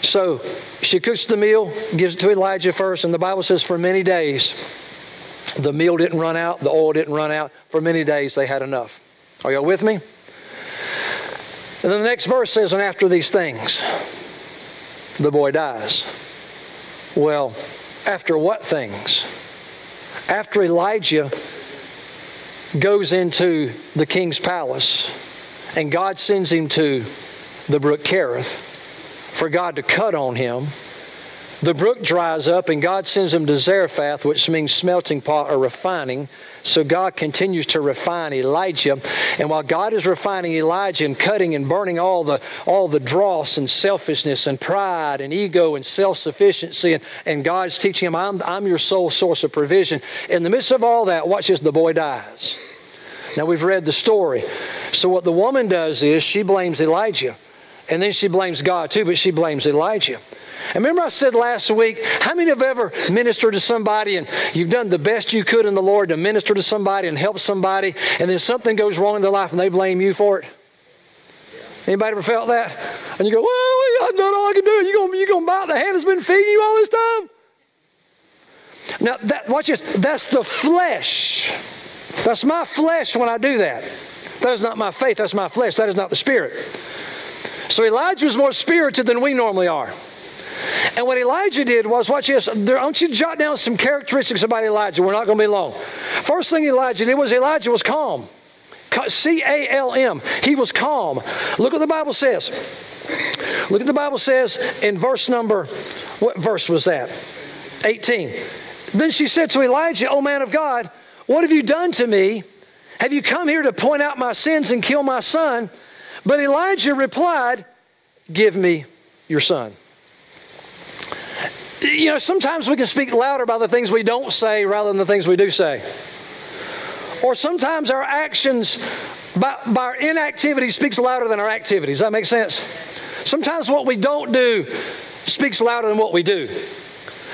So she cooks the meal, gives it to Elijah first, and the Bible says for many days the meal didn't run out, the oil didn't run out. For many days they had enough. Are y'all with me? And then the next verse says, and after these things, the boy dies. Well, after what things? After Elijah goes into the king's palace and God sends him to the brook Cherith for God to cut on him. The brook dries up and God sends him to Zarephath, which means smelting pot or refining. So God continues to refine Elijah. And while God is refining Elijah and cutting and burning all the dross and selfishness and pride and ego and self-sufficiency, and God's teaching him, I'm your sole source of provision. In the midst of all that, watch this, the boy dies. Now we've read the story. So what the woman does is she blames Elijah. And then she blames God too, but she blames Elijah. And remember I said last week, how many have ever ministered to somebody and you've done the best you could in the Lord to minister to somebody and help somebody, and then something goes wrong in their life and they blame you for it? Anybody ever felt that? And you go, well, I've done all I can do. You're going to bite the hand that's been feeding you all this time? Now, watch this. That's the flesh. That's my flesh when I do that. That is not my faith. That's my flesh. That is not the Spirit. So Elijah was more spirited than we normally are. And what Elijah did was, watch this. I want you to jot down some characteristics about Elijah. We're not going to be long. First thing Elijah did was Elijah was calm. C-A-L-M. He was calm. Look what the Bible says. Look at the Bible says in verse number, what verse was that? 18. Then she said to Elijah, O man of God, what have you done to me? Have you come here to point out my sins and kill my son? But Elijah replied, give me your son. You know, sometimes we can speak louder by the things we don't say rather than the things we do say. Or sometimes our actions, by our inactivity, speaks louder than our activities. Does that make sense? Sometimes what we don't do speaks louder than what we do.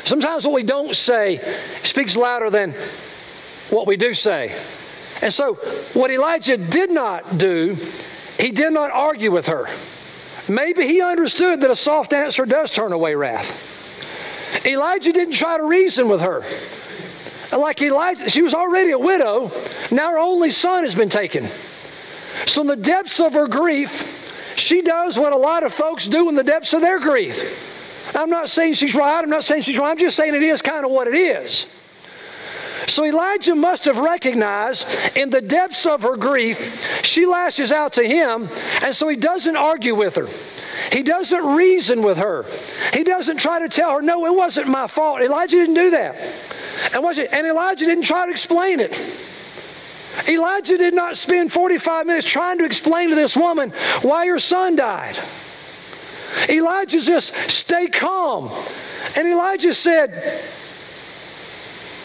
Sometimes what we don't say speaks louder than what we do say. And so what Elijah did not do, he did not argue with her. Maybe he understood that a soft answer does turn away wrath. Elijah didn't try to reason with her. Like Elijah, she was already a widow. Now her only son has been taken. So in the depths of her grief, she does what a lot of folks do in the depths of their grief. I'm not saying she's right. I'm not saying she's wrong. I'm just saying it is kind of what it is. So Elijah must have recognized in the depths of her grief, she lashes out to him, and so he doesn't argue with her. He doesn't reason with her. He doesn't try to tell her, no, it wasn't my fault. Elijah didn't do that. And Elijah didn't try to explain it. Elijah did not spend 45 minutes trying to explain to this woman why your son died. Elijah just stay calm. And Elijah said,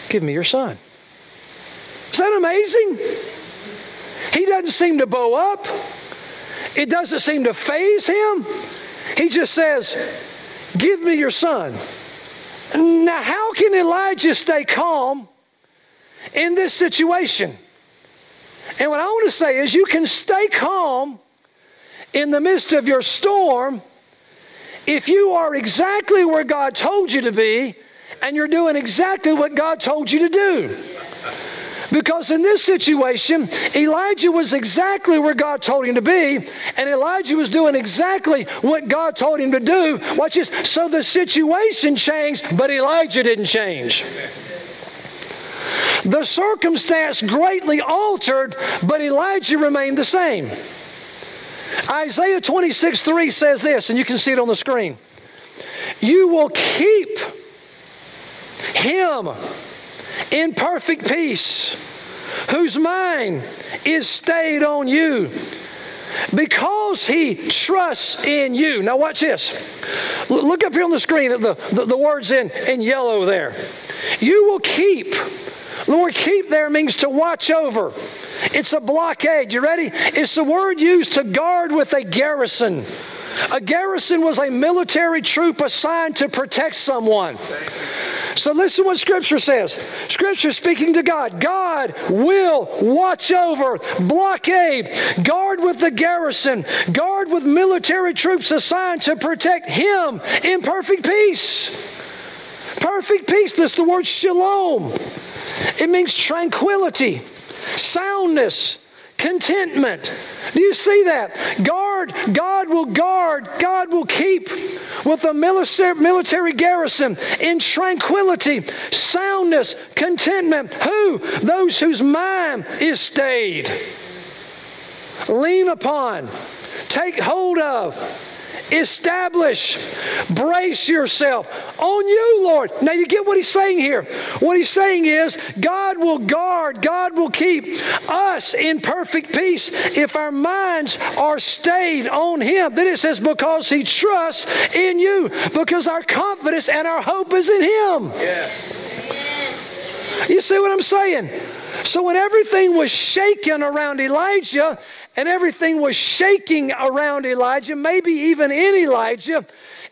give me your son. Is that amazing? He doesn't seem to bow up. It doesn't seem to faze him. He just says, give me your son. Now, how can Elijah stay calm in this situation? And what I want to say is you can stay calm in the midst of your storm if you are exactly where God told you to be and you're doing exactly what God told you to do. Because in this situation, Elijah was exactly where God told him to be, and Elijah was doing exactly what God told him to do. Watch this. So the situation changed, but Elijah didn't change. The circumstance greatly altered, but Elijah remained the same. Isaiah 26:3 says this, and you can see it on the screen. You will keep him in perfect peace, whose mind is stayed on you, Because he trusts in you. Now watch this. Look up here on the screen at the words in yellow there. You will keep. The word keep there means to watch over. It's a blockade. You ready? It's the word used to guard with a garrison. A garrison was a military troop assigned to protect someone. So listen what Scripture says. Scripture speaking to God. God will watch over, blockade, guard with the garrison, guard with military troops assigned to protect him in perfect peace. Perfect peace. That's the word shalom. It means tranquility, soundness, contentment. Do you see that? Guard. God will guard. God will keep with a military garrison in tranquility, soundness, contentment. Who? Those whose mind is stayed. Lean upon. Take hold of. Establish. Brace yourself on you, Lord. Now you get what he's saying here. What he's saying is God will guard, God will keep us in perfect peace if our minds are stayed on him. Then it says because he trusts in you, because our confidence and our hope is in him. Yes. You see what I'm saying? So when everything was shaken around Elijah, and everything was shaking around Elijah, maybe even in Elijah,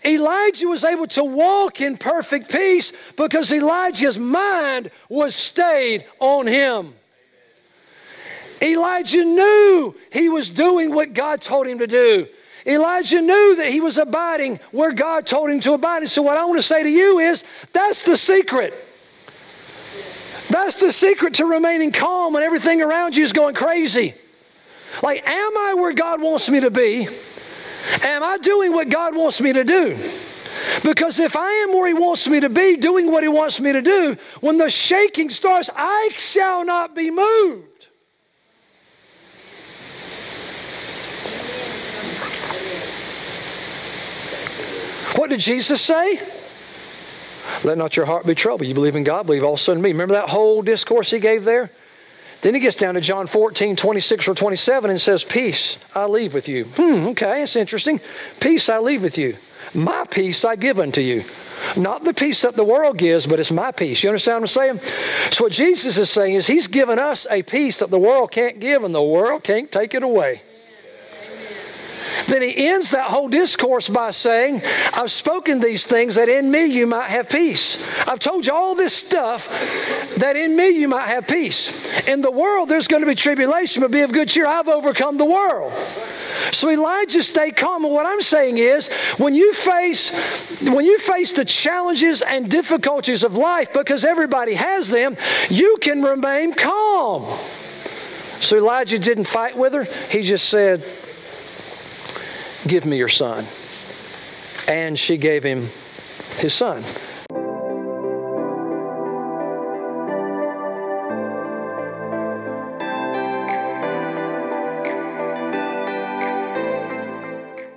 Elijah was able to walk in perfect peace because Elijah's mind was stayed on him. Elijah knew he was doing what God told him to do. Elijah knew that he was abiding where God told him to abide. And so what I want to say to you is, that's the secret. That's the secret to remaining calm when everything around you is going crazy. Like, am I where God wants me to be? Am I doing what God wants me to do? Because if I am where he wants me to be, doing what he wants me to do, when the shaking starts, I shall not be moved. What did Jesus say? Let not your heart be troubled. You believe in God, believe also in me. Remember that whole discourse he gave there? Then he gets down to John 14:26 or 27 and says, peace I leave with you. Okay, that's interesting. Peace I leave with you. My peace I give unto you. Not the peace that the world gives, but it's my peace. You understand what I'm saying? So what Jesus is saying is he's given us a peace that the world can't give and the world can't take it away. Then he ends that whole discourse by saying, I've spoken these things that in me you might have peace. I've told you all this stuff that in me you might have peace. In the world there's going to be tribulation, but be of good cheer. I've overcome the world. So Elijah stayed calm. And what I'm saying is, when you face the challenges and difficulties of life, because everybody has them, you can remain calm. So Elijah didn't fight with her. He just said, give me your son. And she gave him his son.